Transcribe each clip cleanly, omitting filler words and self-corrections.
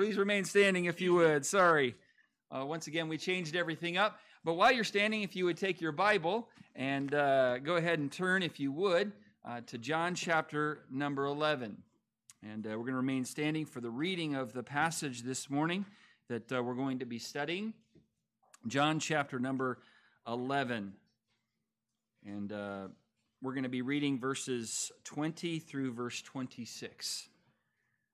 Please remain standing if you would. Sorry. Once again, we changed everything up. But while you're standing, if you would take your Bible and go ahead and turn, if you would, to John chapter number 11. And we're going to remain standing for the reading of the passage this morning that we're going to be studying. John chapter number 11. And we're going to be reading verses 20 through verse 26.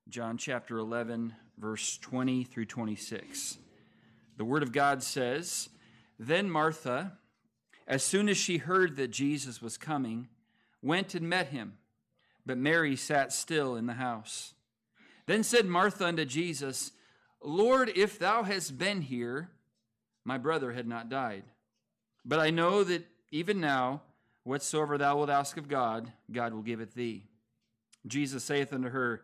John chapter 11, verse 20 through 26. The Word of God says, "Then Martha, as soon as she heard that Jesus was coming, went and met him, but Mary sat still in the house. Then said Martha unto Jesus, Lord, if thou hadst been here, my brother had not died. But I know that even now, whatsoever thou wilt ask of God, God will give it thee. Jesus saith unto her,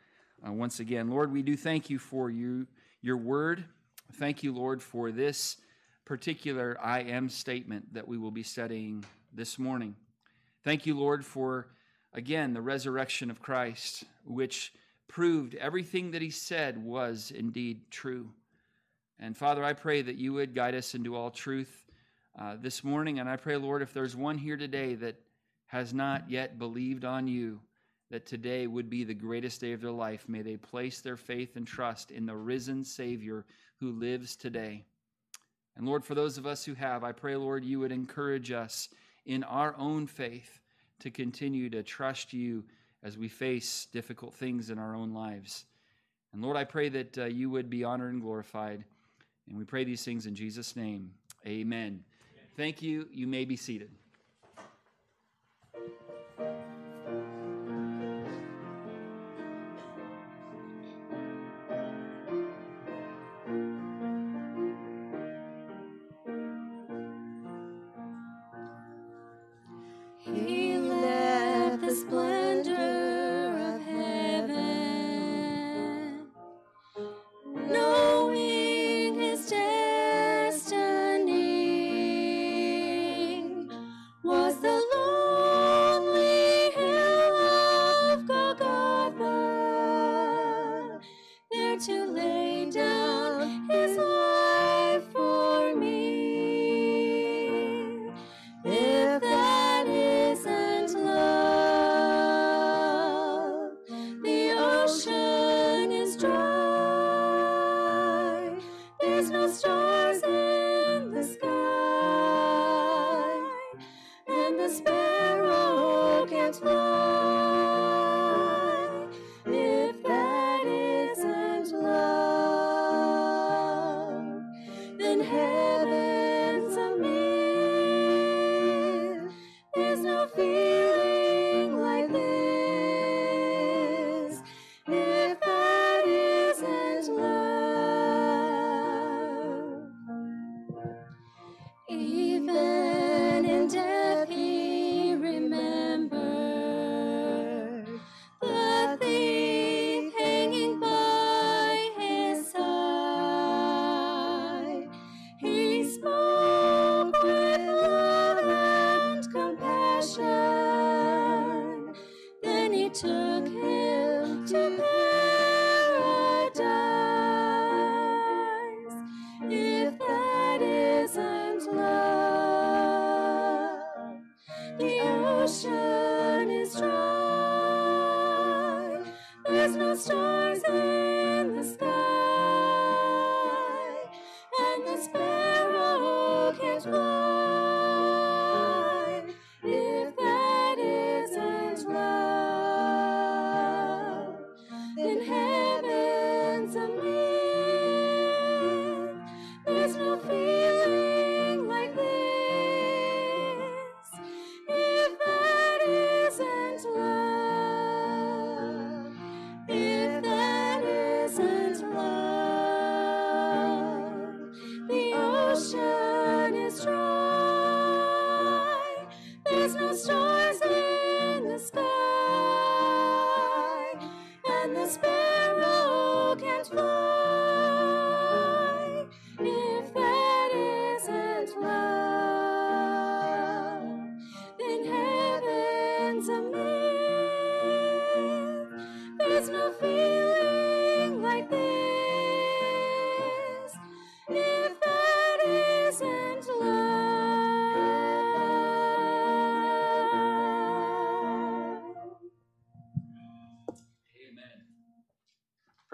once again. Lord, we do thank you for your word. Thank you, Lord, for this particular I am statement that we will be studying this morning. Thank you, Lord, for, again, the resurrection of Christ, which proved everything that he said was indeed true. And Father, I pray that you would guide us into all truth this morning. And I pray, Lord, if there's one here today that has not yet believed on you, that today would be the greatest day of their life. May they place their faith and trust in the risen Savior who lives today. And Lord, for those of us who have, I pray, Lord, you would encourage us in our own faith to continue to trust you as we face difficult things in our own lives. And Lord, I pray that you would be honored and glorified. And we pray these things in Jesus' name. Amen. Thank you. You may be seated.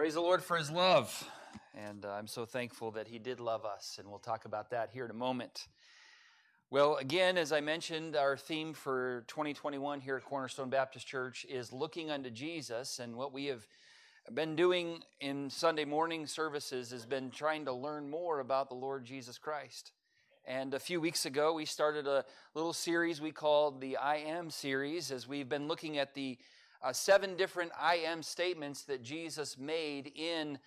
Praise the Lord for his love. And I'm so thankful that he did love us, and we'll talk about that here in a moment. Well, again, as I mentioned, our theme for 2021 here at Cornerstone Baptist Church is looking unto Jesus, and what we have been doing in Sunday morning services has been trying to learn more about the Lord Jesus Christ. And a few weeks ago, we started a little series we called the I Am series, as we've been looking at the seven different I Am statements that Jesus made in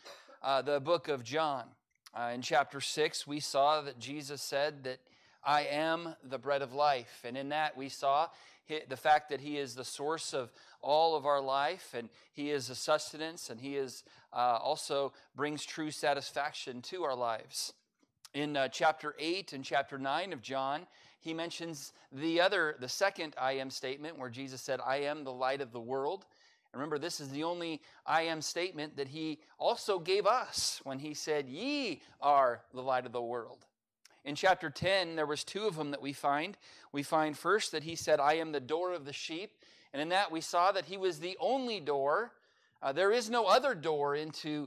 the book of John. In chapter 6, we saw that Jesus said that I am the bread of life. And in that, we saw the fact that he is the source of all of our life, and he is a sustenance, and he is also brings true satisfaction to our lives. In chapter 8 and chapter 9 of John, he mentions the second I am statement, where Jesus said, I am the light of the world. And remember, this is the only I am statement that he also gave us when he said, ye are the light of the world. In chapter 10, there was two of them that we find. We find first that he said, I am the door of the sheep. And in that, we saw that he was the only door. There is no other door into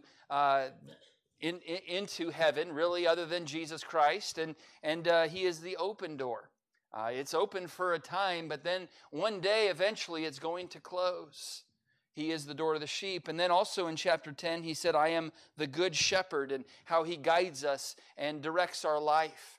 heaven, really, other than Jesus Christ, and he is the open door. It's open for a time, but then one day, eventually, it's going to close. He is the door of the sheep. And then also in chapter 10, he said, I am the good shepherd, and how he guides us and directs our life.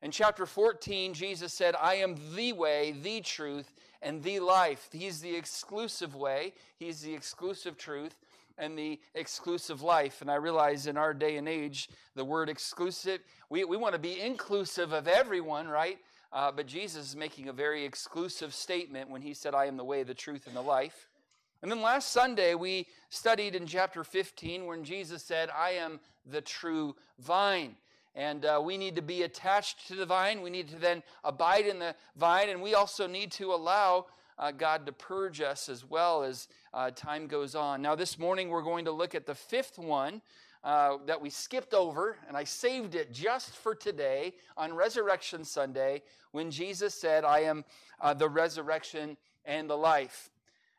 In chapter 14, Jesus said, I am the way, the truth, and the life. He's the exclusive way. He's the exclusive truth and the exclusive life. And I realize in our day and age, the word exclusive, we want to be inclusive of everyone, right? But Jesus is making a very exclusive statement when he said, I am the way, the truth, and the life. And then last Sunday, we studied in chapter 15 when Jesus said, I am the true vine. And we need to be attached to the vine. We need to then abide in the vine. And we also need to allow God to purge us as well as time goes on. Now this morning we're going to look at the fifth one that we skipped over, and I saved it just for today on Resurrection Sunday when Jesus said, I am the resurrection and the life.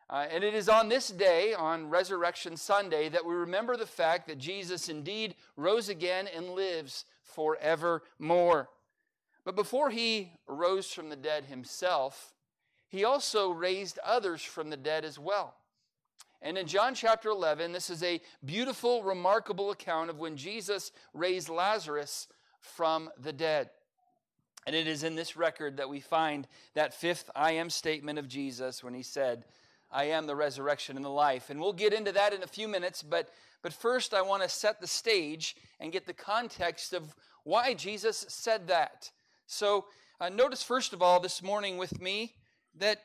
And it is on this day, on Resurrection Sunday, that we remember the fact that Jesus indeed rose again and lives forevermore. But before he rose from the dead himself, he also raised others from the dead as well. And in John chapter 11, this is a beautiful, remarkable account of when Jesus raised Lazarus from the dead. And it is in this record that we find that fifth I am statement of Jesus when he said, I am the resurrection and the life. And we'll get into that in a few minutes, but first I want to set the stage and get the context of why Jesus said that. So notice first of all this morning with me, that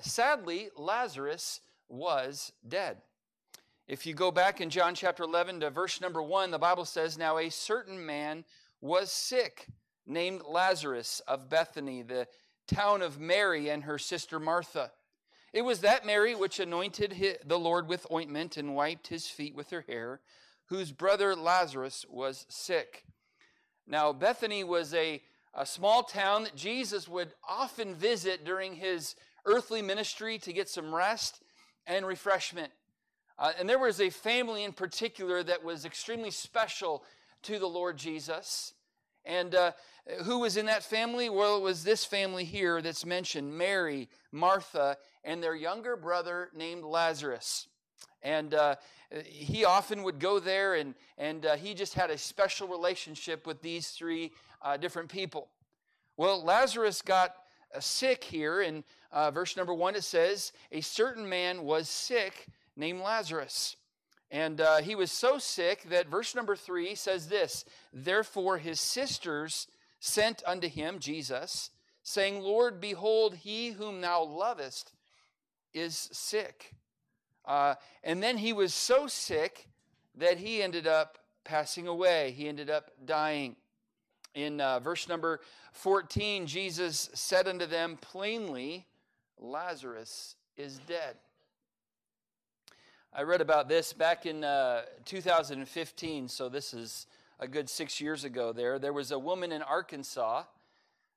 sadly, Lazarus was dead. If you go back in John chapter 11 to verse number 1, the Bible says, Now a certain man was sick, named Lazarus of Bethany, the town of Mary and her sister Martha. It was that Mary which anointed the Lord with ointment and wiped his feet with her hair, whose brother Lazarus was sick. Now Bethany was a small town that Jesus would often visit during his earthly ministry to get some rest and refreshment. And there was a family in particular that was extremely special to the Lord Jesus. And who was in that family? Well, it was this family here that's mentioned, Mary, Martha, and their younger brother named Lazarus. And he often would go there, and he just had a special relationship with these three different people. Well, Lazarus got sick here. In verse number 1, it says, a certain man was sick named Lazarus. And he was so sick that verse number 3 says this, Therefore his sisters sent unto him, Jesus, saying, Lord, behold, he whom thou lovest is sick. And then he was so sick that he ended up passing away. He ended up dying. In verse number 14, Jesus said unto them plainly, Lazarus is dead. I read about this back in 2015, so this is a good 6 years ago there. There was a woman in Arkansas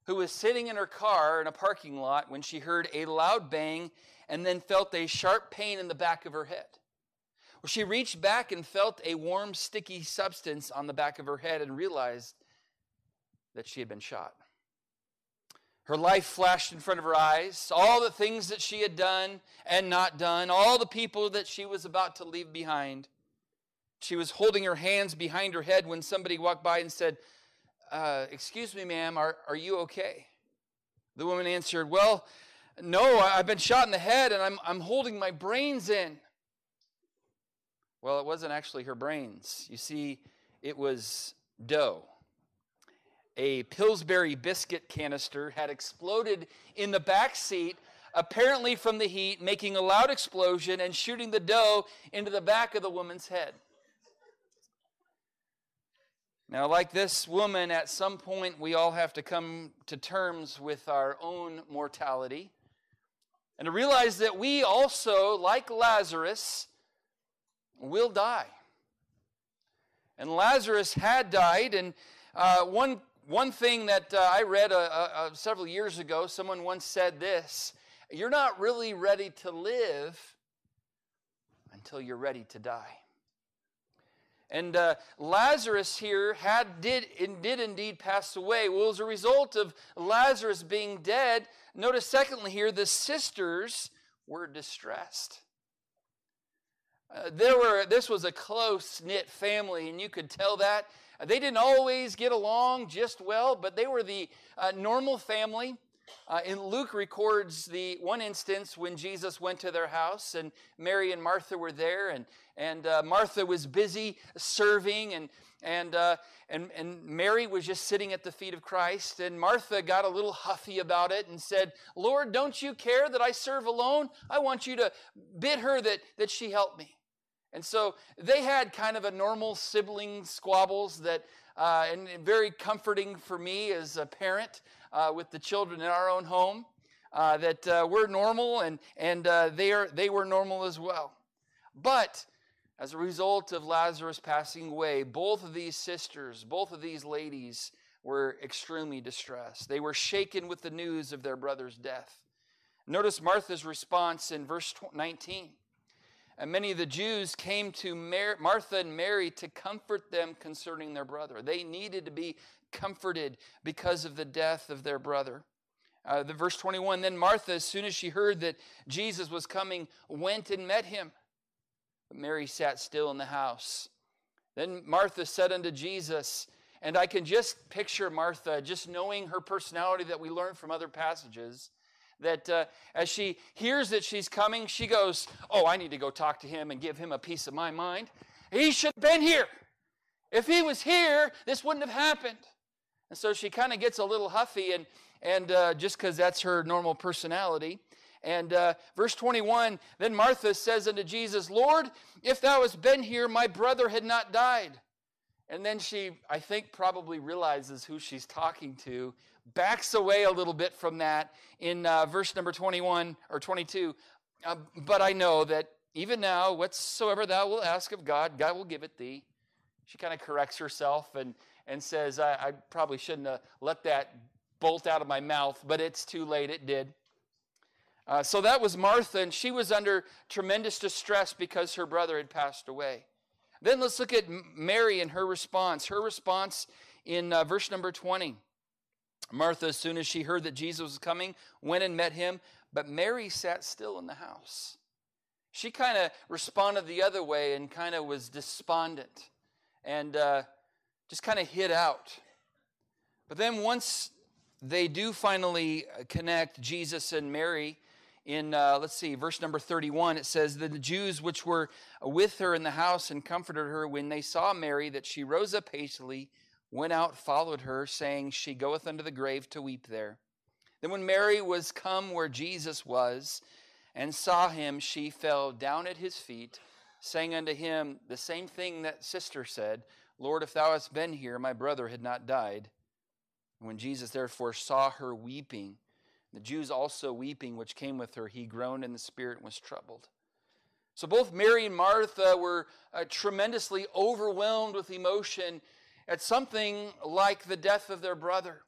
who was sitting in her car in a parking lot when she heard a loud bang and then felt a sharp pain in the back of her head. She reached back and felt a warm, sticky substance on the back of her head and realized that she had been shot. Her life flashed in front of her eyes, all the things that she had done and not done, all the people that she was about to leave behind. She was holding her hands behind her head when somebody walked by and said, "Excuse me, ma'am, are you okay?" The woman answered, "Well, no, I've been shot in the head and I'm holding my brains in." Well, it wasn't actually her brains. You see, it was dough. A Pillsbury biscuit canister had exploded in the back seat, apparently from the heat, making a loud explosion and shooting the dough into the back of the woman's head. Now, like this woman, at some point we all have to come to terms with our own mortality and to realize that we also, like Lazarus, will die. And Lazarus had died, and one thing that I read several years ago, someone once said this: you're not really ready to live until you're ready to die. And Lazarus here did indeed pass away. Well, as a result of Lazarus being dead, notice secondly here, the sisters were distressed. This was a close-knit family, and you could tell that. They didn't always get along just well, but they were the normal family. And Luke records the one instance when Jesus went to their house, and Mary and Martha were there, and Martha was busy serving, and Mary was just sitting at the feet of Christ. And Martha got a little huffy about it and said, "Lord, don't you care that I serve alone? I want you to bid her that she help me." And so they had kind of a normal sibling squabbles that, and very comforting for me as a parent with the children in our own home, that we're normal and they were normal as well. But as a result of Lazarus passing away, both of these sisters, both of these ladies were extremely distressed. They were shaken with the news of their brother's death. Notice Martha's response in verse 19. And many of the Jews came to Martha and Mary to comfort them concerning their brother. They needed to be comforted because of the death of their brother. The verse 21, then Martha, as soon as she heard that Jesus was coming, went and met him. But Mary sat still in the house. Then Martha said unto Jesus, and I can just picture Martha, just knowing her personality that we learn from other passages, that as she hears that she's coming, she goes, "Oh, I need to go talk to him and give him a piece of my mind. He should have been here. If he was here, this wouldn't have happened." And so she kind of gets a little huffy, and just because that's her normal personality. And verse 21, then Martha says unto Jesus, "Lord, if thou hadst been here, my brother had not died." And then she, I think, probably realizes who she's talking to, backs away a little bit from that in verse number 21 or 22. But I know that even now, whatsoever thou wilt ask of God, God will give it thee. She kind of corrects herself and says, I probably shouldn't have let that bolt out of my mouth, but it's too late, it did. So that was Martha, and she was under tremendous distress because her brother had passed away. Then let's look at Mary and her response. Her response in verse number 20. Martha, as soon as she heard that Jesus was coming, went and met him, but Mary sat still in the house. She kind of responded the other way and kind of was despondent and just kind of hid out. But then once they do finally connect, Jesus and Mary, in, verse number 31, it says, the Jews which were with her in the house and comforted her, when they saw Mary, that she rose up hastily, went out, followed her, saying, she goeth unto the grave to weep there. Then when Mary was come where Jesus was, and saw him, she fell down at his feet, saying unto him the same thing that sister said, Lord, if thou hadst been here, my brother had not died. And when Jesus therefore saw her weeping, the Jews also weeping, which came with her, he groaned in the spirit and was troubled. So both Mary and Martha were tremendously overwhelmed with emotion at something like the death of their brother.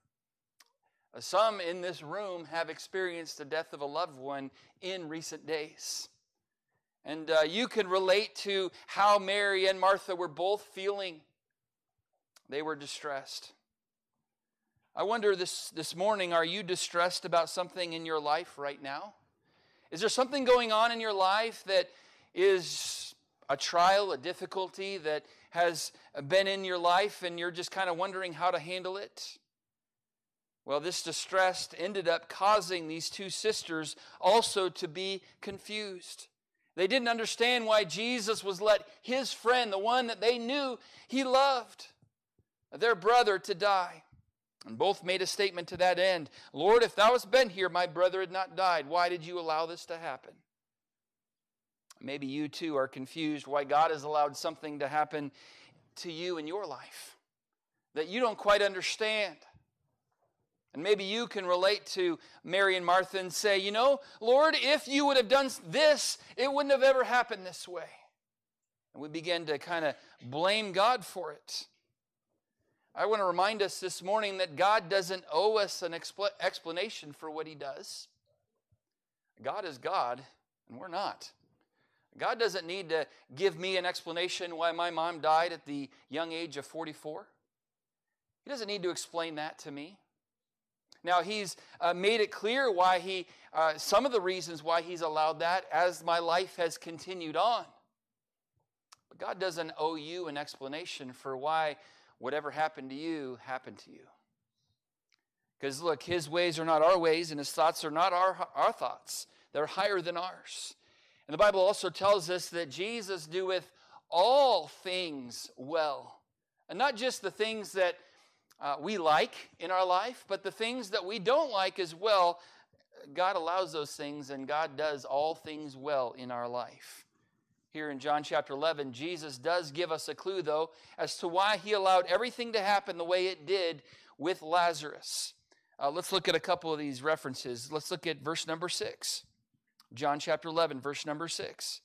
Some in this room have experienced the death of a loved one in recent days. And you can relate to how Mary and Martha were both feeling. They were distressed. I wonder this morning, are you distressed about something in your life right now? Is there something going on in your life that is a trial, a difficulty that has been in your life and you're just kind of wondering how to handle it? Well, this distress ended up causing these two sisters also to be confused. They didn't understand why Jesus was let his friend, the one that they knew he loved, their brother, to die. And both made a statement to that end. Lord, if thou hadst been here, my brother had not died. Why did you allow this to happen? Maybe you too are confused why God has allowed something to happen to you in your life that you don't quite understand. And maybe you can relate to Mary and Martha and say, you know, Lord, if you would have done this, it wouldn't have ever happened this way. And we begin to kind of blame God for it. I want to remind us this morning that God doesn't owe us an explanation for what he does. God is God, and we're not. God doesn't need to give me an explanation why my mom died at the young age of 44. He doesn't need to explain that to me. Now, he's made it clear why some of the reasons why he's allowed that as my life has continued on. But God doesn't owe you an explanation for why whatever happened to you happened to you. Because look, his ways are not our ways, and his thoughts are not our thoughts. They're higher than ours. And the Bible also tells us that Jesus doeth all things well. And not just the things that we like in our life, but the things that we don't like as well. God allows those things, and God does all things well in our life. Here in John chapter 11, Jesus does give us a clue, though, as to why he allowed everything to happen the way it did with Lazarus. Let's look at a couple of these references. Let's look at verse number 6. John chapter 11, verse number 6.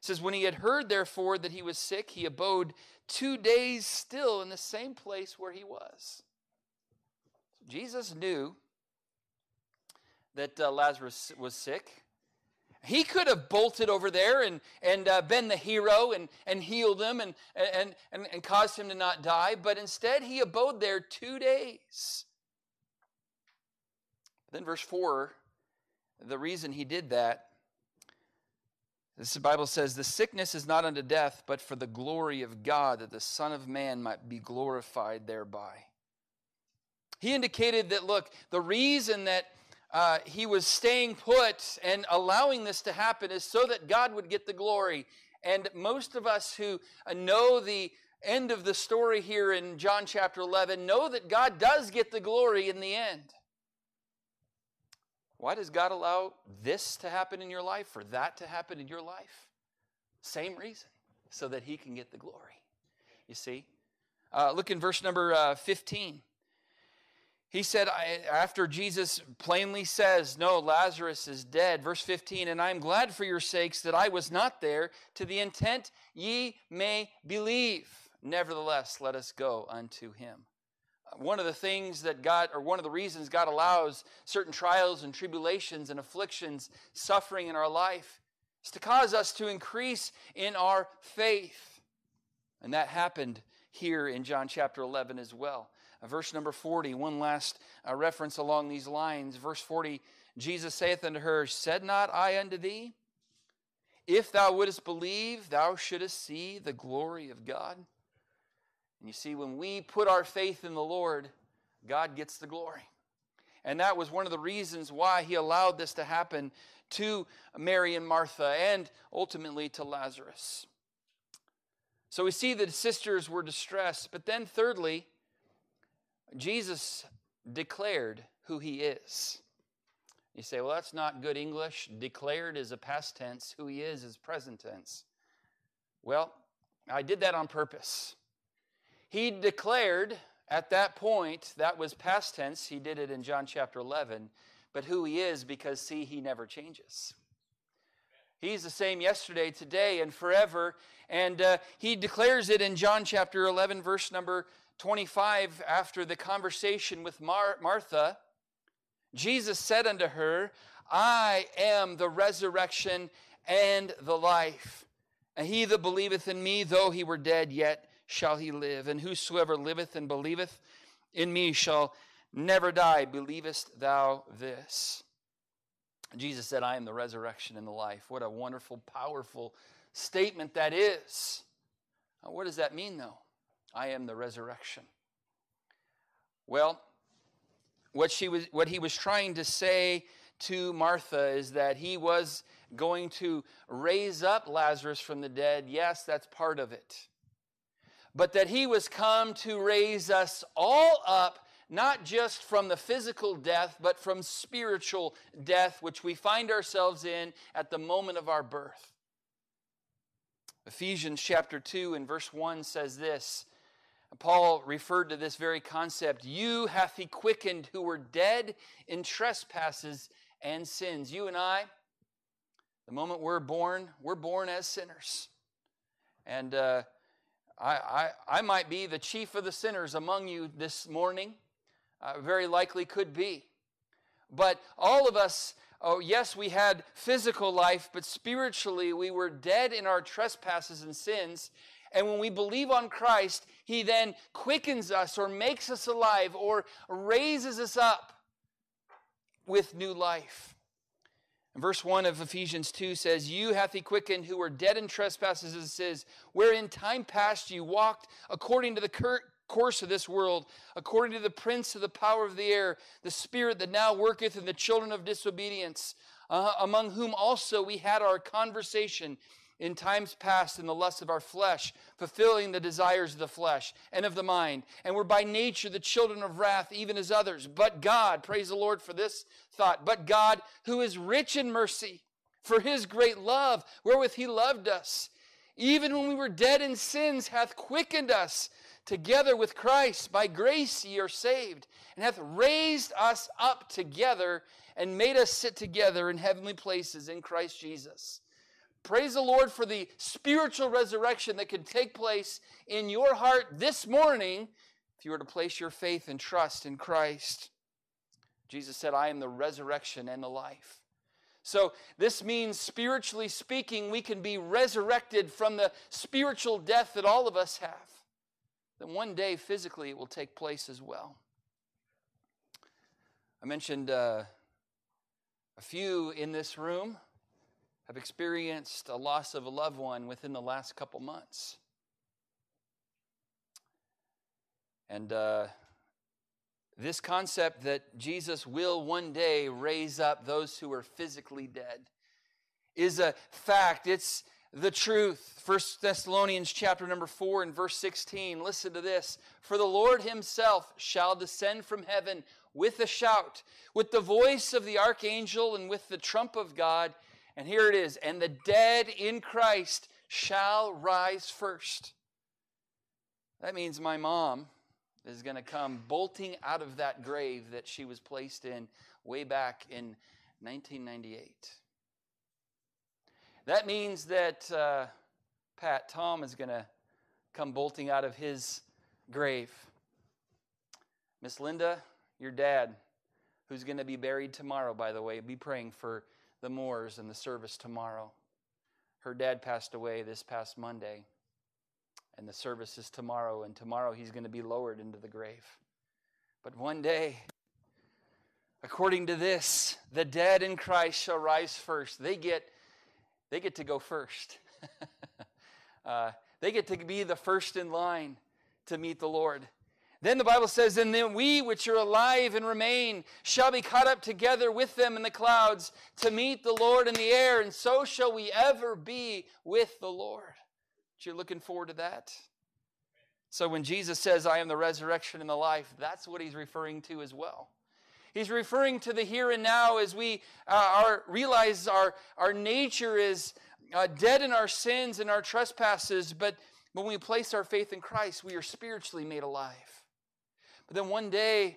It says, when he had heard, therefore, that he was sick, he abode 2 days still in the same place where he was. Jesus knew that Lazarus was sick. He could have bolted over there and been the hero and healed him and caused him to not die. But instead, he abode there 2 days. Then verse 4, the reason he did that, this Bible says, the sickness is not unto death, but for the glory of God, that the Son of Man might be glorified thereby. He indicated that, look, the reason that he was staying put and allowing this to happen is so that God would get the glory. And most of us who know the end of the story here in John chapter 11 know that God does get the glory in the end. Why does God allow this to happen in your life or that to happen in your life? Same reason, so that he can get the glory. You see? Look in verse number 15. He said, after Jesus plainly says, no, Lazarus is dead, verse 15, and I am glad for your sakes that I was not there, to the intent ye may believe. Nevertheless, let us go unto him. One of the things that God, or one of the reasons God allows certain trials and tribulations and afflictions, suffering in our life, is to cause us to increase in our faith. And that happened here in John chapter 11 as well. Verse number 40, one last reference along these lines. Verse 40, Jesus saith unto her, said not I unto thee, if thou wouldest believe, thou shouldest see the glory of God. And you see, when we put our faith in the Lord, God gets the glory. And that was one of the reasons why he allowed this to happen to Mary and Martha and ultimately to Lazarus. So we see that the sisters were distressed. But then thirdly, Jesus declared who he is. You say, well, that's not good English. Declared is a past tense. Who he is present tense. Well, I did that on purpose. He declared at that point, that was past tense. He did it in John chapter 11. But who he is, because see, he never changes. He's the same yesterday, today, and forever. And he declares it in John chapter 11, verse number 25, after the conversation with Martha, Jesus said unto her, I am the resurrection and the life. And he that believeth in me, though he were dead, yet shall he live. And whosoever liveth and believeth in me shall never die. Believest thou this? Jesus said, I am the resurrection and the life. What a wonderful, powerful statement that is. Now, what does that mean, though? I am the resurrection. Well, what he was trying to say to Martha is that he was going to raise up Lazarus from the dead. Yes, that's part of it. But that he was come to raise us all up, not just from the physical death, but from spiritual death, which we find ourselves in at the moment of our birth. Ephesians chapter 2 and verse 1 says this. Paul referred to this very concept. You hath he quickened who were dead in trespasses and sins. You and I, the moment we're born as sinners. And I might be the chief of the sinners among you this morning. Very likely could be. But all of us, yes, we had physical life, but spiritually we were dead in our trespasses and sins. And when we believe on Christ, he then quickens us or makes us alive or raises us up with new life. And verse 1 of Ephesians 2 says, You hath he quickened who were dead in trespasses and sins, wherein time past you walked according to the course of this world, according to the prince of the power of the air, the spirit that now worketh in the children of disobedience, among whom also we had our conversation in times past in the lust of our flesh, fulfilling the desires of the flesh and of the mind. And we're by nature the children of wrath, even as others. But God, praise the Lord for this thought, but God, who is rich in mercy, for his great love, wherewith he loved us, even when we were dead in sins, hath quickened us together with Christ. By grace ye are saved, and hath raised us up together and made us sit together in heavenly places in Christ Jesus. Praise the Lord for the spiritual resurrection that can take place in your heart this morning if you were to place your faith and trust in Christ. Jesus said, I am the resurrection and the life. So this means, spiritually speaking, we can be resurrected from the spiritual death that all of us have. Then one day, physically, it will take place as well. I mentioned a few in this room have experienced a loss of a loved one within the last couple months. And this concept that Jesus will one day raise up those who are physically dead is a fact. It's the truth. 1 Thessalonians chapter number 4 and verse 16. Listen to this. For the Lord himself shall descend from heaven with a shout, with the voice of the archangel and with the trump of God. And here it is, and the dead in Christ shall rise first. That means my mom is going to come bolting out of that grave that she was placed in way back in 1998. That means that Pat, Tom, is going to come bolting out of his grave. Miss Linda, your dad, who's going to be buried tomorrow, by the way, be praying for the Moores and the service tomorrow. Her dad passed away this past Monday, and the service is tomorrow, and tomorrow he's going to be lowered into the grave. But one day, according to this, the dead in Christ shall rise first. They get to go first. They get to be the first in line to meet the Lord. Then the Bible says, and then we which are alive and remain shall be caught up together with them in the clouds to meet the Lord in the air, and so shall we ever be with the Lord. But you're looking forward to that? So when Jesus says, I am the resurrection and the life, that's what he's referring to as well. He's referring to the here and now as we realize our nature is dead in our sins and our trespasses, but when we place our faith in Christ, we are spiritually made alive. But then one day,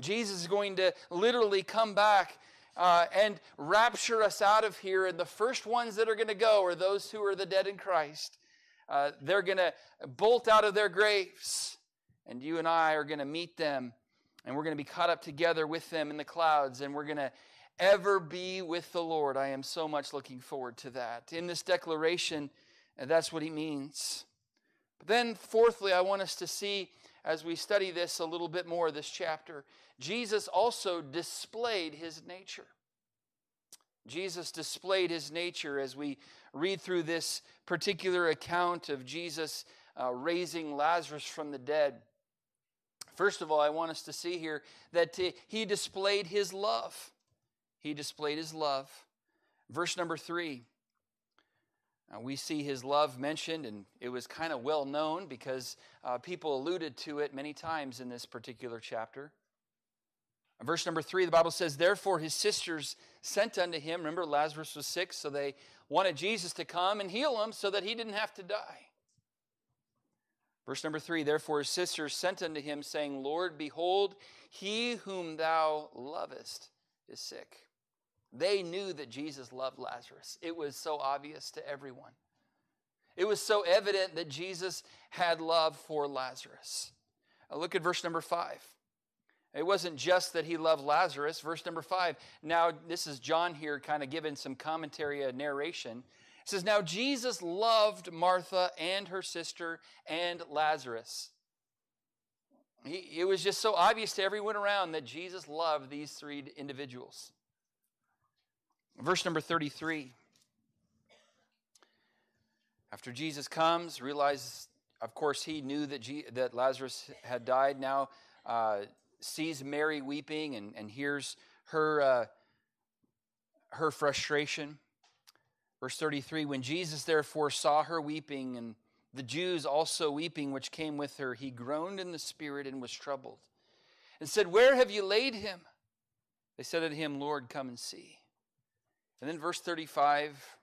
Jesus is going to literally come back and rapture us out of here. And the first ones that are going to go are those who are the dead in Christ. They're going to bolt out of their graves. And you and I are going to meet them. And we're going to be caught up together with them in the clouds. And we're going to ever be with the Lord. I am so much looking forward to that. In this declaration, that's what he means. But then, fourthly, I want us to see, as we study this a little bit more, this chapter, Jesus also displayed his nature. Jesus displayed his nature as we read through this particular account of Jesus raising Lazarus from the dead. First of all, I want us to see here that he displayed his love. He displayed his love. Verse number 3, we see his love mentioned, and it was kind of well known because people alluded to it many times in this particular chapter. Verse number 3, the Bible says, "Therefore his sisters sent unto him." Remember, Lazarus was sick, so they wanted Jesus to come and heal him so that he didn't have to die. Verse number 3, "Therefore his sisters sent unto him, saying, Lord, behold, he whom thou lovest is sick." They knew that Jesus loved Lazarus. It was so obvious to everyone. It was so evident that Jesus had love for Lazarus. Now look at verse number 5. It wasn't just that he loved Lazarus. Verse number 5. Now, this is John here kind of giving some commentary, a narration. It says, "Now Jesus loved Martha and her sister and Lazarus." It was just so obvious to everyone around that Jesus loved these three individuals. Verse number 33. After Jesus comes, realizes, of course, he knew that Lazarus had died. Now, sees Mary weeping and hears her frustration. Verse 33, "When Jesus therefore saw her weeping, and the Jews also weeping which came with her, he groaned in the spirit and was troubled, and said, Where have you laid him? They said unto him, Lord, come and see." And then verse 35,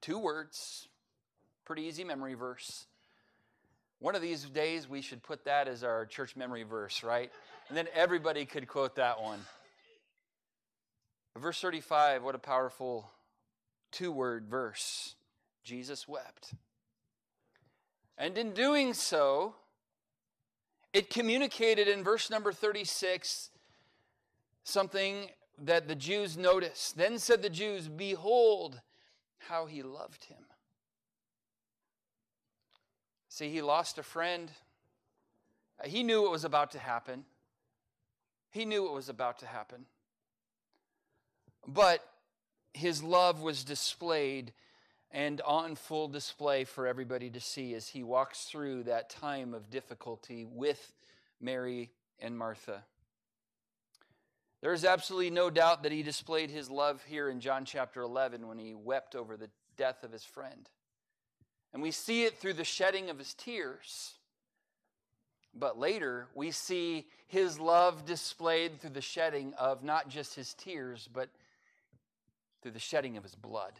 two words, pretty easy memory verse. One of these days we should put that as our church memory verse, right? And then everybody could quote that one. Verse 35, what a powerful two-word verse. Jesus wept. And in doing so, it communicated in verse number 36 something that the Jews noticed. "Then said the Jews, Behold, how he loved him." See, he lost a friend. He knew what was about to happen. He knew what was about to happen. But his love was displayed and on full display for everybody to see as he walks through that time of difficulty with Mary and Martha. There is absolutely no doubt that he displayed his love here in John chapter 11 when he wept over the death of his friend. And we see it through the shedding of his tears. But later, we see his love displayed through the shedding of not just his tears, but through the shedding of his blood.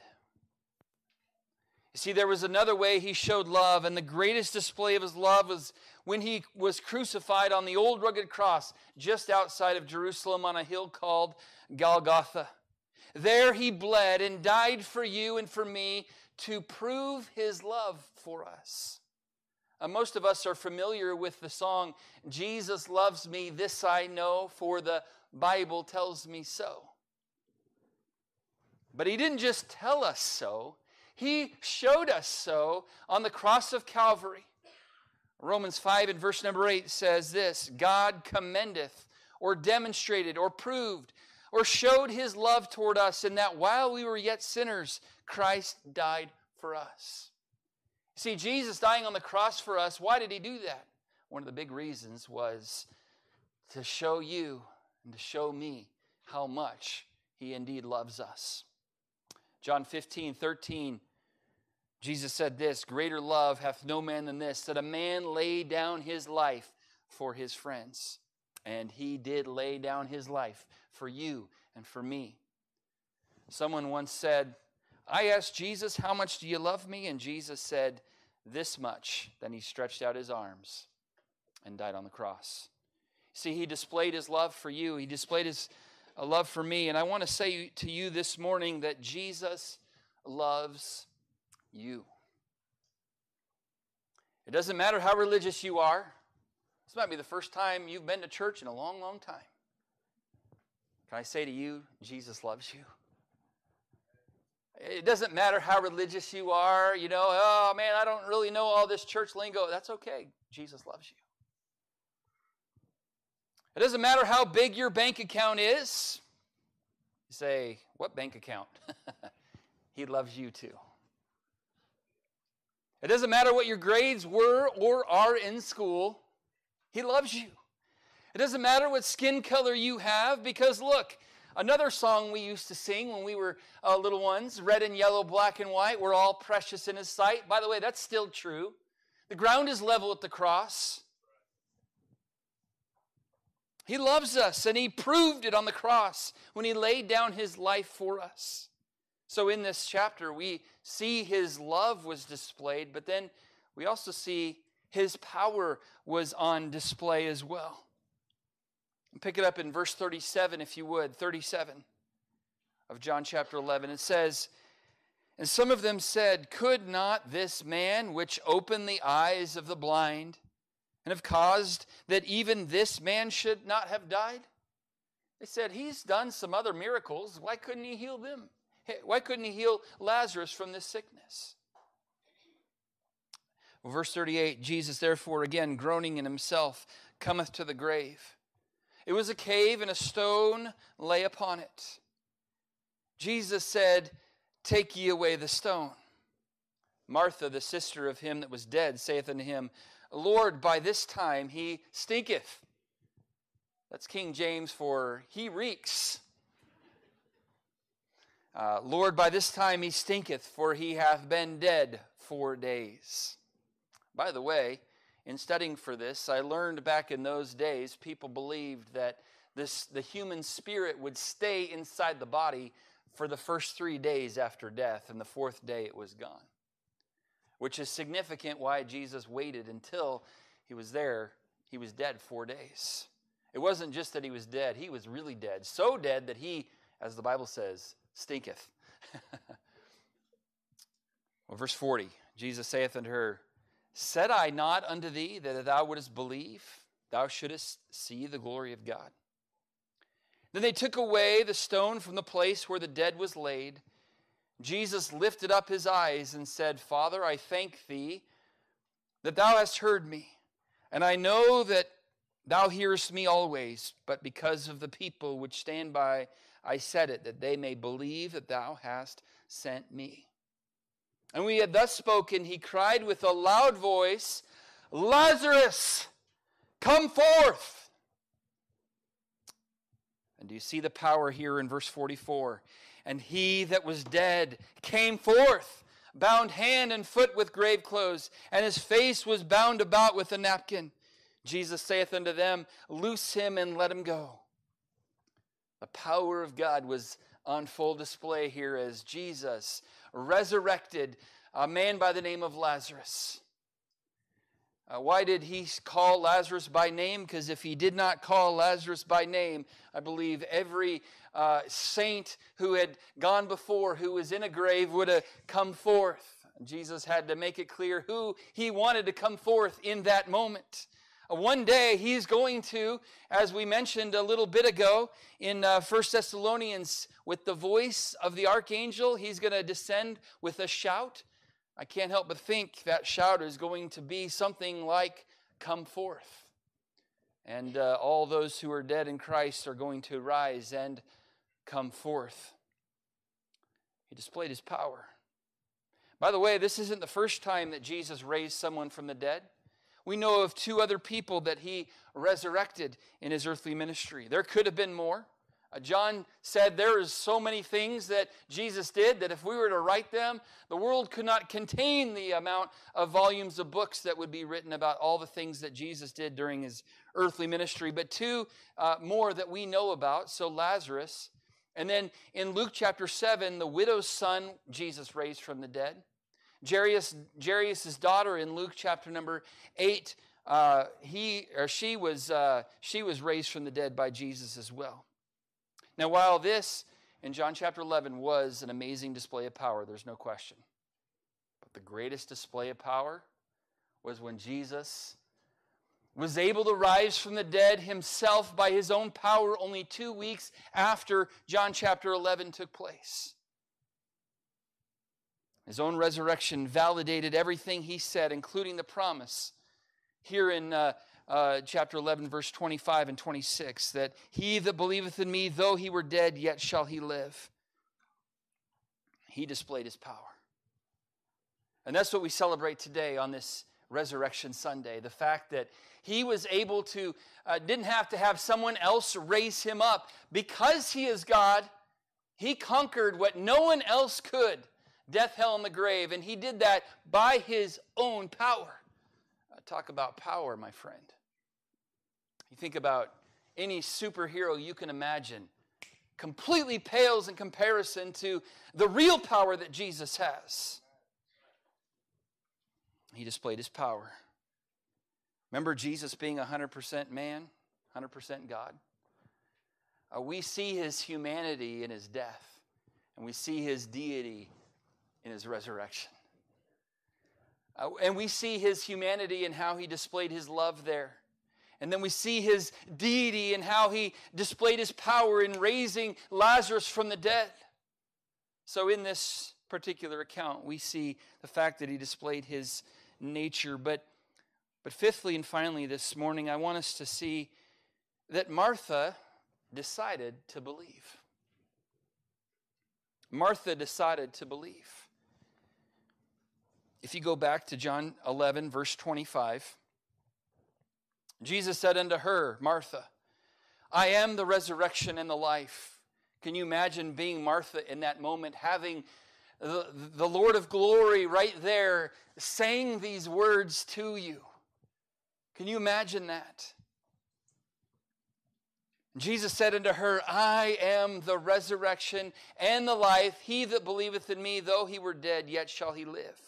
You see, there was another way he showed love, and the greatest display of his love was when he was crucified on the old rugged cross just outside of Jerusalem on a hill called Golgotha. There he bled and died for you and for me, to prove his love for us. Most of us are familiar with the song, "Jesus loves me, this I know, for the Bible tells me so." But he didn't just tell us so. He showed us so on the cross of Calvary. Romans 5 and verse number 8 says this, "God commendeth," or demonstrated, or proved, or showed his love toward us, in that while we were yet sinners, Christ died for us. See, Jesus dying on the cross for us, why did he do that? One of the big reasons was to show you and to show me how much he indeed loves us. John 15:13, Jesus said this, "Greater love hath no man than this, that a man lay down his life for his friends." And he did lay down his life for you and for me. Someone once said, I asked Jesus, "How much do you love me?" And Jesus said, "This much." Then he stretched out his arms and died on the cross. See, he displayed his love for you. He displayed his love for me. And I want to say to you this morning that Jesus loves you. It doesn't matter how religious you are. This might be the first time you've been to church in a long, long time. Can I say to you, Jesus loves you? It doesn't matter how religious you are. You know, oh, man, I don't really know all this church lingo. That's okay. Jesus loves you. It doesn't matter how big your bank account is. You say, what bank account? He loves you too. It doesn't matter what your grades were or are in school. He loves you. It doesn't matter what skin color you have, because look, another song we used to sing when we were little ones, red and yellow, black and white, we're all precious in His sight. By the way, that's still true. The ground is level at the cross. He loves us, and He proved it on the cross when He laid down His life for us. So in this chapter, we see His love was displayed, but then we also see His power was on display as well. Pick it up in verse 37, if you would, 37 of John chapter 11. It says, "And some of them said, could not this man which opened the eyes of the blind and have caused that even this man should not have died?" They said, he's done some other miracles. Why couldn't he heal them? Why couldn't he heal Lazarus from this sickness? Well, verse 38, "Jesus therefore again groaning in himself cometh to the grave. It was a cave, and a stone lay upon it. Jesus said, Take ye away the stone. Martha, the sister of him that was dead, saith unto him, Lord, by this time he stinketh." That's King James for he reeks. "Lord, by this time he stinketh, for he hath been dead 4 days. By the way, in studying for this, I learned back in those days, people believed that the human spirit would stay inside the body for the first 3 days after death, and the fourth day it was gone, which is significant why Jesus waited until he was there. He was dead 4 days. It wasn't just that he was dead. He was really dead, so dead that he, as the Bible says, stinketh. Well, verse 40, Jesus saith unto her, Said I not unto thee that if thou wouldest believe, thou shouldest see the glory of God? Then they took away the stone from the place where the dead was laid. Jesus lifted up his eyes and said, Father, I thank thee that thou hast heard me, and I know that thou hearest me always, but because of the people which stand by, I said it, that they may believe that thou hast sent me. And when he had thus spoken, he cried with a loud voice, Lazarus, come forth. And do you see the power here in verse 44? And he that was dead came forth, bound hand and foot with grave clothes, and his face was bound about with a napkin. Jesus saith unto them, Loose him and let him go. The power of God was on full display here as Jesus resurrected a man by the name of Lazarus. Why did he call Lazarus by name? Because if he did not call Lazarus by name, I believe every saint who had gone before, who was in a grave, would have come forth. Jesus had to make it clear who he wanted to come forth in that moment. One day he's going to, as we mentioned a little bit ago in 1 Thessalonians, with the voice of the archangel, he's going to descend with a shout. I can't help but think that shout is going to be something like, come forth. And all those who are dead in Christ are going to rise and come forth. He displayed his power. By the way, this isn't the first time that Jesus raised someone from the dead. We know of 2 other people that he resurrected in his earthly ministry. There could have been more. John said there is so many things that Jesus did that if we were to write them, the world could not contain the amount of volumes of books that would be written about all the things that Jesus did during his earthly ministry. But 2 more that we know about, so Lazarus. And then in Luke chapter 7, the widow's son Jesus raised from the dead. Jairus' daughter in Luke chapter number 8, she was raised from the dead by Jesus as well. Now, while this in John chapter 11 was an amazing display of power, there's no question, but the greatest display of power was when Jesus was able to rise from the dead himself by his own power only 2 weeks after John chapter 11 took place. His own resurrection validated everything he said, including the promise here in chapter 11, verse 25 and 26, that he that believeth in me, though he were dead, yet shall he live. He displayed his power. And that's what we celebrate today on this Resurrection Sunday, the fact that he was able to, didn't have to have someone else raise him up. Because he is God, he conquered what no one else could, death, hell, and the grave, and he did that by his own power. Talk about power, my friend. You think about any superhero you can imagine, completely pales in comparison to the real power that Jesus has. He displayed his power. Remember Jesus being 100% man, 100% God? We see his humanity in his death, and we see his deity in his resurrection. And we see his humanity in how he displayed his love there. And then we see his deity in how he displayed his power in raising Lazarus from the dead. So in this particular account, we see the fact that he displayed his nature. But fifthly and finally this morning, I want us to see that Martha decided to believe. Martha decided to believe. If you go back to John 11, verse 25, Jesus said unto her, Martha, I am the resurrection and the life. Can you imagine being Martha in that moment, having the Lord of glory right there saying these words to you? Can you imagine that? Jesus said unto her, I am the resurrection and the life. He that believeth in me, though he were dead, yet shall he live.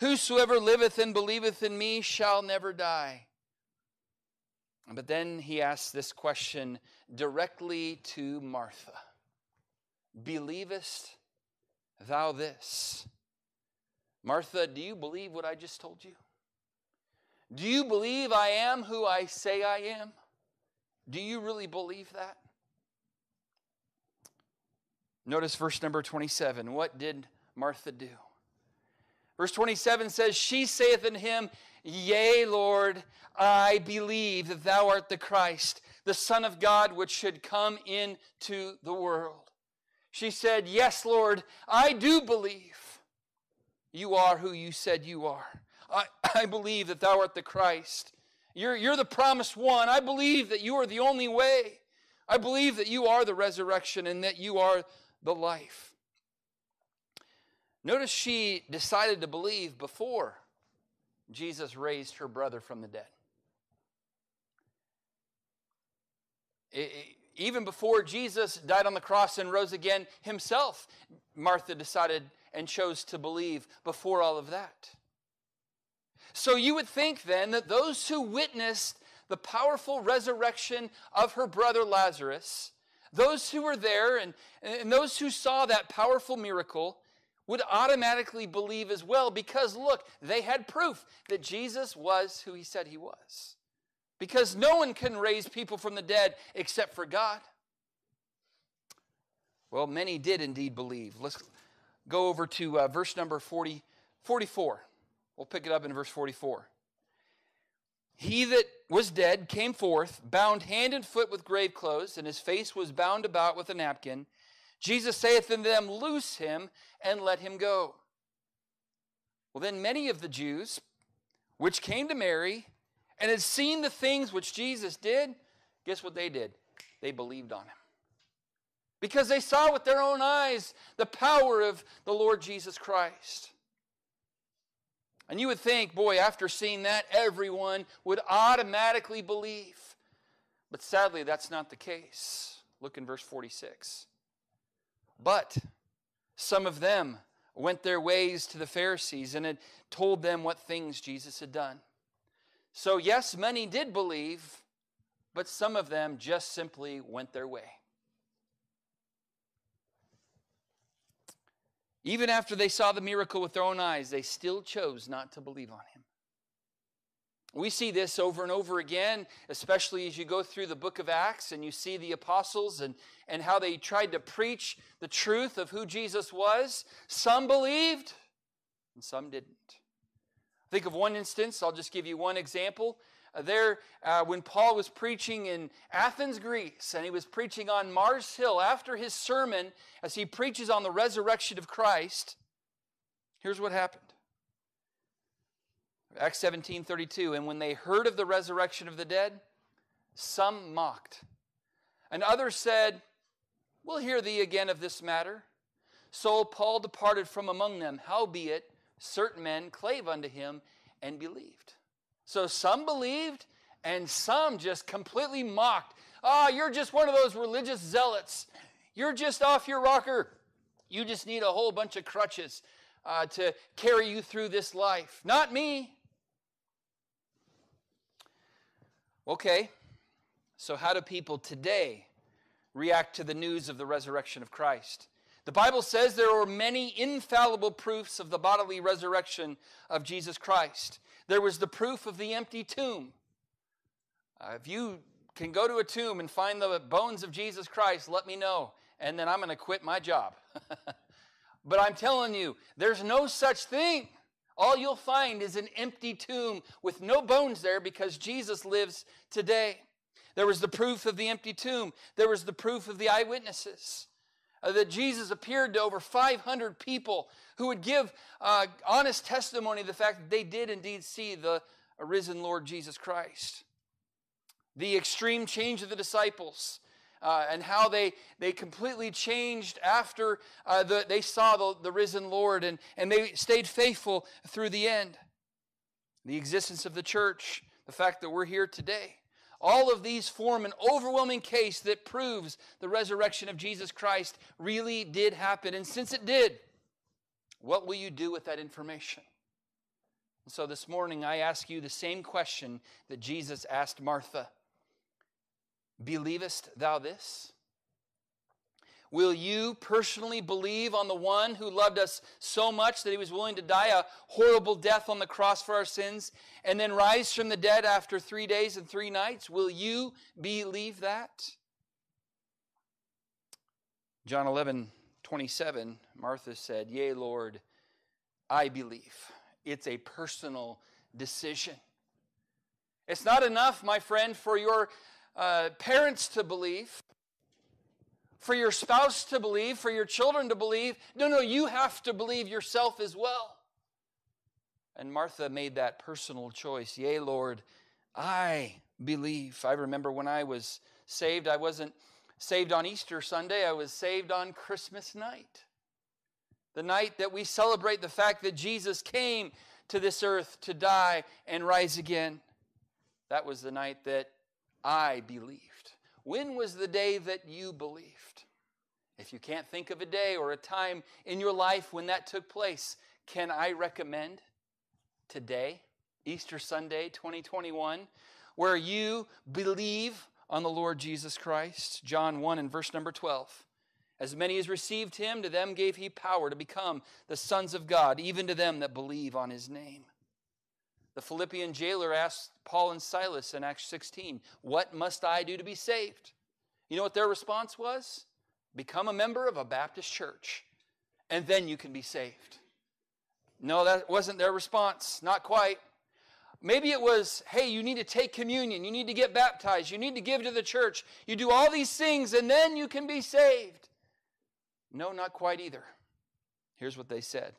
Whosoever liveth and believeth in me shall never die. But then he asks this question directly to Martha. Believest thou this? Martha, do you believe what I just told you? Do you believe I am who I say I am? Do you really believe that? Notice verse number 27. What did Martha do? Verse 27 says, She saith unto him, Yea, Lord, I believe that thou art the Christ, the Son of God, which should come into the world. She said, Yes, Lord, I do believe. You are who you said you are. I believe that thou art the Christ. You're the promised one. I believe that you are the only way. I believe that you are the resurrection and that you are the life. Notice she decided to believe before Jesus raised her brother from the dead. Even before Jesus died on the cross and rose again himself, Martha decided and chose to believe before all of that. So you would think then that those who witnessed the powerful resurrection of her brother Lazarus, those who were there and those who saw that powerful miracle, would automatically believe as well because, look, they had proof that Jesus was who he said he was. Because no one can raise people from the dead except for God. Well, many did indeed believe. Let's go over to verse number 44. We'll pick it up in verse 44. He that was dead came forth, bound hand and foot with grave clothes, and his face was bound about with a napkin. Jesus saith unto them, Loose him, and let him go. Well, then many of the Jews, which came to Mary, and had seen the things which Jesus did, guess what they did? They believed on him. Because they saw with their own eyes the power of the Lord Jesus Christ. And you would think, boy, after seeing that, everyone would automatically believe. But sadly, that's not the case. Look in verse 46. But some of them went their ways to the Pharisees and had told them what things Jesus had done. So yes, many did believe, but some of them just simply went their way. Even after they saw the miracle with their own eyes, they still chose not to believe on him. We see this over and over again, especially as you go through the book of Acts and you see the apostles and how they tried to preach the truth of who Jesus was. Some believed and some didn't. Think of one instance. I'll just give you one example. When Paul was preaching in Athens, Greece, and he was preaching on Mars Hill, after his sermon, as he preaches on the resurrection of Christ, here's what happened. Acts 17:32, and when they heard of the resurrection of the dead, some mocked. And others said, we'll hear thee again of this matter. So Paul departed from among them, howbeit certain men clave unto him and believed. So some believed and some just completely mocked. Ah, you're just one of those religious zealots. You're just off your rocker. You just need a whole bunch of crutches to carry you through this life. Not me. Okay, so how do people today react to the news of the resurrection of Christ? The Bible says there were many infallible proofs of the bodily resurrection of Jesus Christ. There was the proof of the empty tomb. If you can go to a tomb and find the bones of Jesus Christ, let me know, and then I'm going to quit my job. But I'm telling you, there's no such thing. All you'll find is an empty tomb with no bones there because Jesus lives today. There was the proof of the empty tomb. There was the proof of the eyewitnesses that Jesus appeared to over 500 people who would give honest testimony of the fact that they did indeed see the risen Lord Jesus Christ. The extreme change of the disciples and how they completely changed after they saw the risen Lord, and they stayed faithful through the end. The existence of the church, the fact that we're here today. All of these form an overwhelming case that proves the resurrection of Jesus Christ really did happen. And since it did, what will you do with that information? And so this morning I ask you the same question that Jesus asked Martha. Believest thou this? Will you personally believe on the one who loved us so much that he was willing to die a horrible death on the cross for our sins and then rise from the dead after 3 days and 3 nights? Will you believe that? John 11:27, Martha said, yea, Lord, I believe. It's a personal decision. It's not enough, my friend, for your parents to believe, for your spouse to believe, for your children to believe. No, you have to believe yourself as well. And Martha made that personal choice. Yea, Lord, I believe. I remember when I was saved, I wasn't saved on Easter Sunday. I was saved on Christmas night, the night that we celebrate the fact that Jesus came to this earth to die and rise again. That was the night that I believed. When was the day that you believed? If you can't think of a day or a time in your life when that took place, can I recommend today, Easter Sunday 2021, where you believe on the Lord Jesus Christ? John 1 and verse number 12. As many as received him, to them gave he power to become the sons of God, even to them that believe on his name. The Philippian jailer asked Paul and Silas in Acts 16, what must I do to be saved? You know what their response was? Become a member of a Baptist church, and then you can be saved. No, that wasn't their response. Not quite. Maybe it was, hey, you need to take communion. You need to get baptized. You need to give to the church. You do all these things, and then you can be saved. No, not quite either. Here's what they said.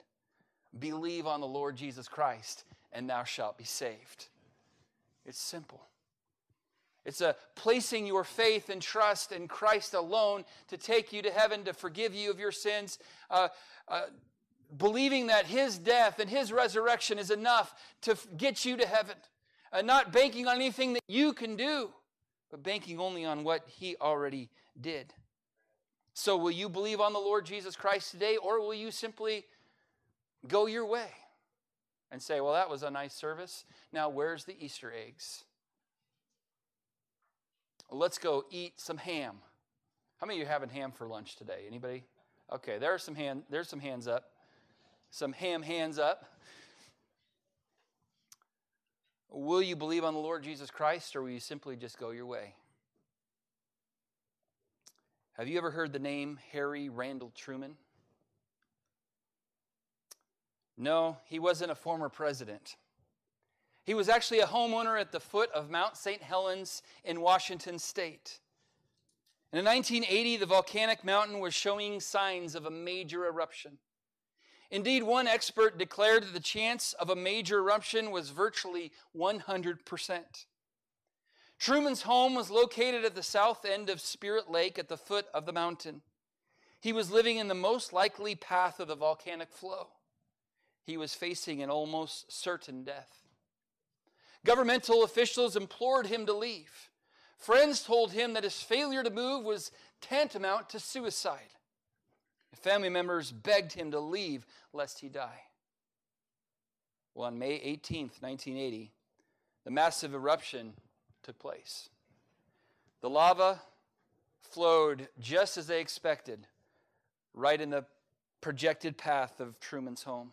Believe on the Lord Jesus Christ, and thou shalt be saved. It's simple. It's a placing your faith and trust in Christ alone to take you to heaven, to forgive you of your sins, believing that his death and his resurrection is enough to get you to heaven, not banking on anything that you can do, but banking only on what he already did. So will you believe on the Lord Jesus Christ today, or will you simply go your way and say, well, that was a nice service. Now, where's the Easter eggs? Let's go eat some ham. How many of you are having ham for lunch today? Anybody? Okay, there's some hands up. Some ham hands up. Will you believe on the Lord Jesus Christ, or will you simply just go your way? Have you ever heard the name Harry Randall Truman? No, he wasn't a former president. He was actually a homeowner at the foot of Mount St. Helens in Washington state. And in 1980, the volcanic mountain was showing signs of a major eruption. Indeed, one expert declared that the chance of a major eruption was virtually 100%. Truman's home was located at the south end of Spirit Lake at the foot of the mountain. He was living in the most likely path of the volcanic flow. He was facing an almost certain death. Governmental officials implored him to leave. Friends told him that his failure to move was tantamount to suicide. Family members begged him to leave lest he die. Well, on May 18th, 1980, the massive eruption took place. The lava flowed just as they expected, right in the projected path of Truman's home.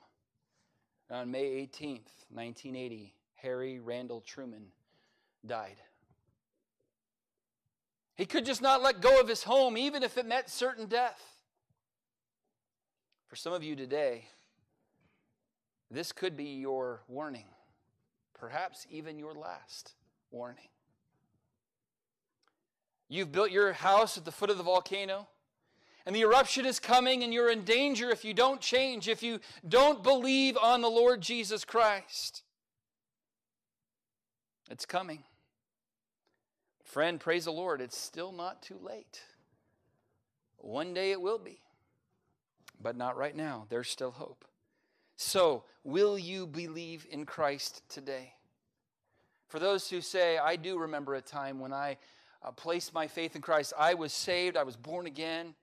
And on May 18th, 1980, Harry Randall Truman died. He could just not let go of his home, even if it meant certain death. For some of you today, this could be your warning, perhaps even your last warning. You've built your house at the foot of the volcano, and the eruption is coming, and you're in danger if you don't change, if you don't believe on the Lord Jesus Christ. It's coming. Friend, praise the Lord, it's still not too late. One day it will be. But not right now. There's still hope. So, will you believe in Christ today? For those who say, I do remember a time when I placed my faith in Christ. I was saved. I was born again.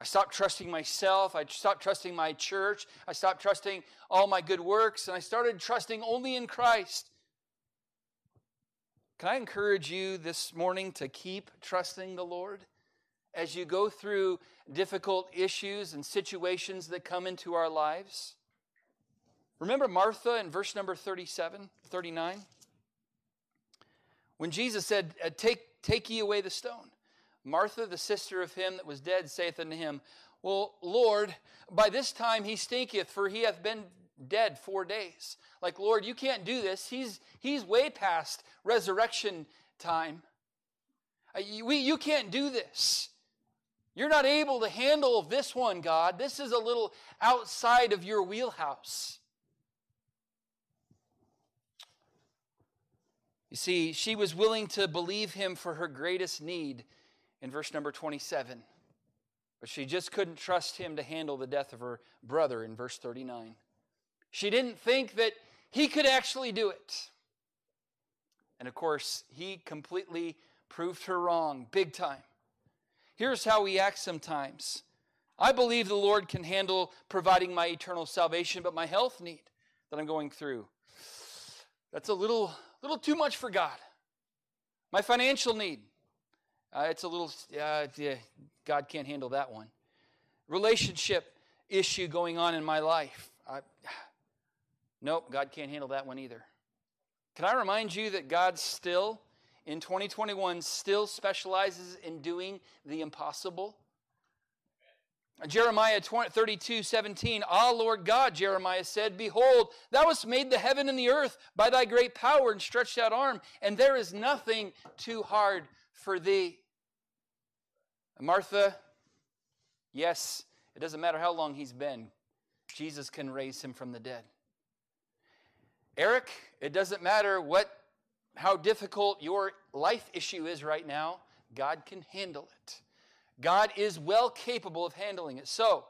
I stopped trusting myself. I stopped trusting my church. I stopped trusting all my good works. And I started trusting only in Christ. Can I encourage you this morning to keep trusting the Lord? As you go through difficult issues and situations that come into our lives. Remember Martha in verse number 39? When Jesus said, Take ye away the stone. Martha, the sister of him that was dead, saith unto him, Well, Lord, by this time he stinketh, for he hath been dead 4 days. Like, Lord, you can't do this. He's way past resurrection time. You can't do this. You're not able to handle this one, God. This is a little outside of your wheelhouse. You see, she was willing to believe him for her greatest need in verse number 27. But she just couldn't trust him to handle the death of her brother in verse 39. She didn't think that he could actually do it. And of course, he completely proved her wrong, big time. Here's how we act sometimes. I believe the Lord can handle providing my eternal salvation, but my health need that I'm going through, that's a little too much for God. My financial need, it's a little, God can't handle that one. Relationship issue going on in my life, nope, God can't handle that one either. Can I remind you that God still, in 2021, still specializes in doing the impossible? Jeremiah 32:17, Ah, Lord God, Jeremiah said, Behold, thou hast made the heaven and the earth by thy great power and stretched out arm, and there is nothing too hard for thee. And Martha, yes, it doesn't matter how long he's been, Jesus can raise him from the dead. Eric, it doesn't matter how difficult your life issue is right now, God can handle it. God is well capable of handling it. So,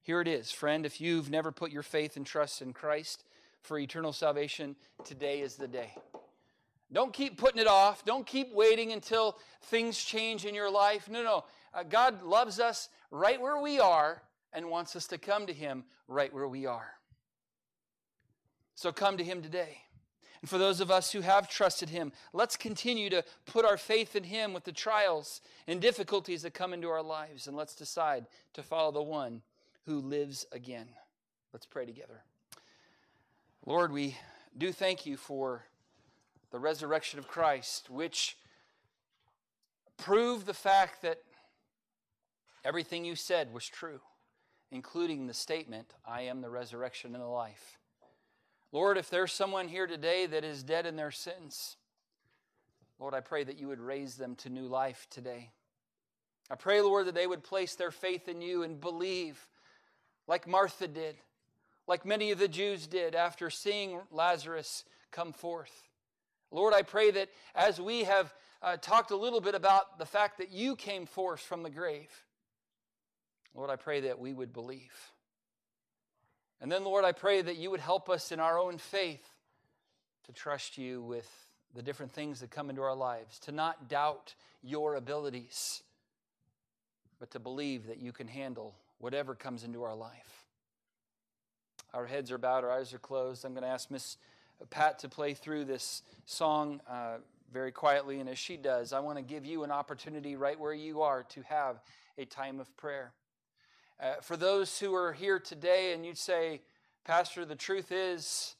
here it is, friend. If you've never put your faith and trust in Christ for eternal salvation, today is the day. Don't keep putting it off. Don't keep waiting until things change in your life. No. God loves us right where we are and wants us to come to him right where we are. So come to him today. And for those of us who have trusted him, let's continue to put our faith in him with the trials and difficulties that come into our lives. And let's decide to follow the one who lives again. Let's pray together. Lord, we do thank you for the resurrection of Christ, which proved the fact that everything you said was true, including the statement, I am the resurrection and the life. Lord, if there's someone here today that is dead in their sins, Lord, I pray that you would raise them to new life today. I pray, Lord, that they would place their faith in you and believe like Martha did, like many of the Jews did after seeing Lazarus come forth. Lord, I pray that as we have talked a little bit about the fact that you came forth from the grave, Lord, I pray that we would believe. And then, Lord, I pray that you would help us in our own faith to trust you with the different things that come into our lives, to not doubt your abilities, but to believe that you can handle whatever comes into our life. Our heads are bowed, our eyes are closed. I'm going to ask Miss Pat to play through this song very quietly, and as she does, I want to give you an opportunity right where you are to have a time of prayer. For those who are here today and you'd say, Pastor, the truth is,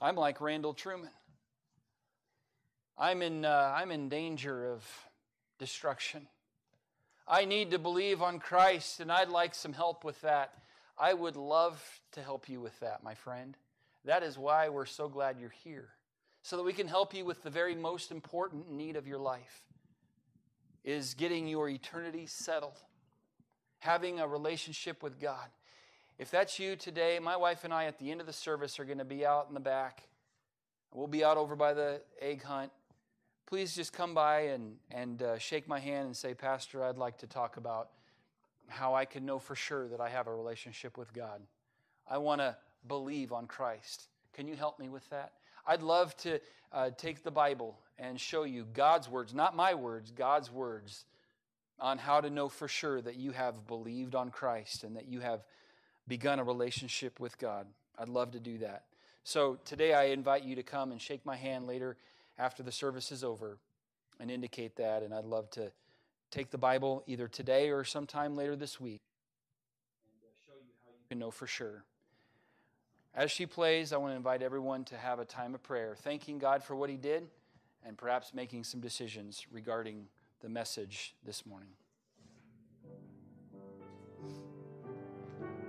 I'm like Randall Truman. I'm in danger of destruction. I need to believe on Christ, and I'd like some help with that. I would love to help you with that, my friend. That is why we're so glad you're here, so that we can help you with the very most important need of your life, is getting your eternity settled, having a relationship with God. If that's you today, my wife and I at the end of the service are going to be out in the back. We'll be out over by the egg hunt. Please just come by and shake my hand and say, Pastor, I'd like to talk about how I can know for sure that I have a relationship with God. I want to believe on Christ. Can you help me with that? I'd love to take the Bible and show you God's words, not my words, God's words, on how to know for sure that you have believed on Christ and that you have begun a relationship with God. I'd love to do that. So today I invite you to come and shake my hand later after the service is over and indicate that, and I'd love to take the Bible either today or sometime later this week and show you how you can know for sure. As she plays, I want to invite everyone to have a time of prayer, thanking God for what he did and perhaps making some decisions regarding the message this morning.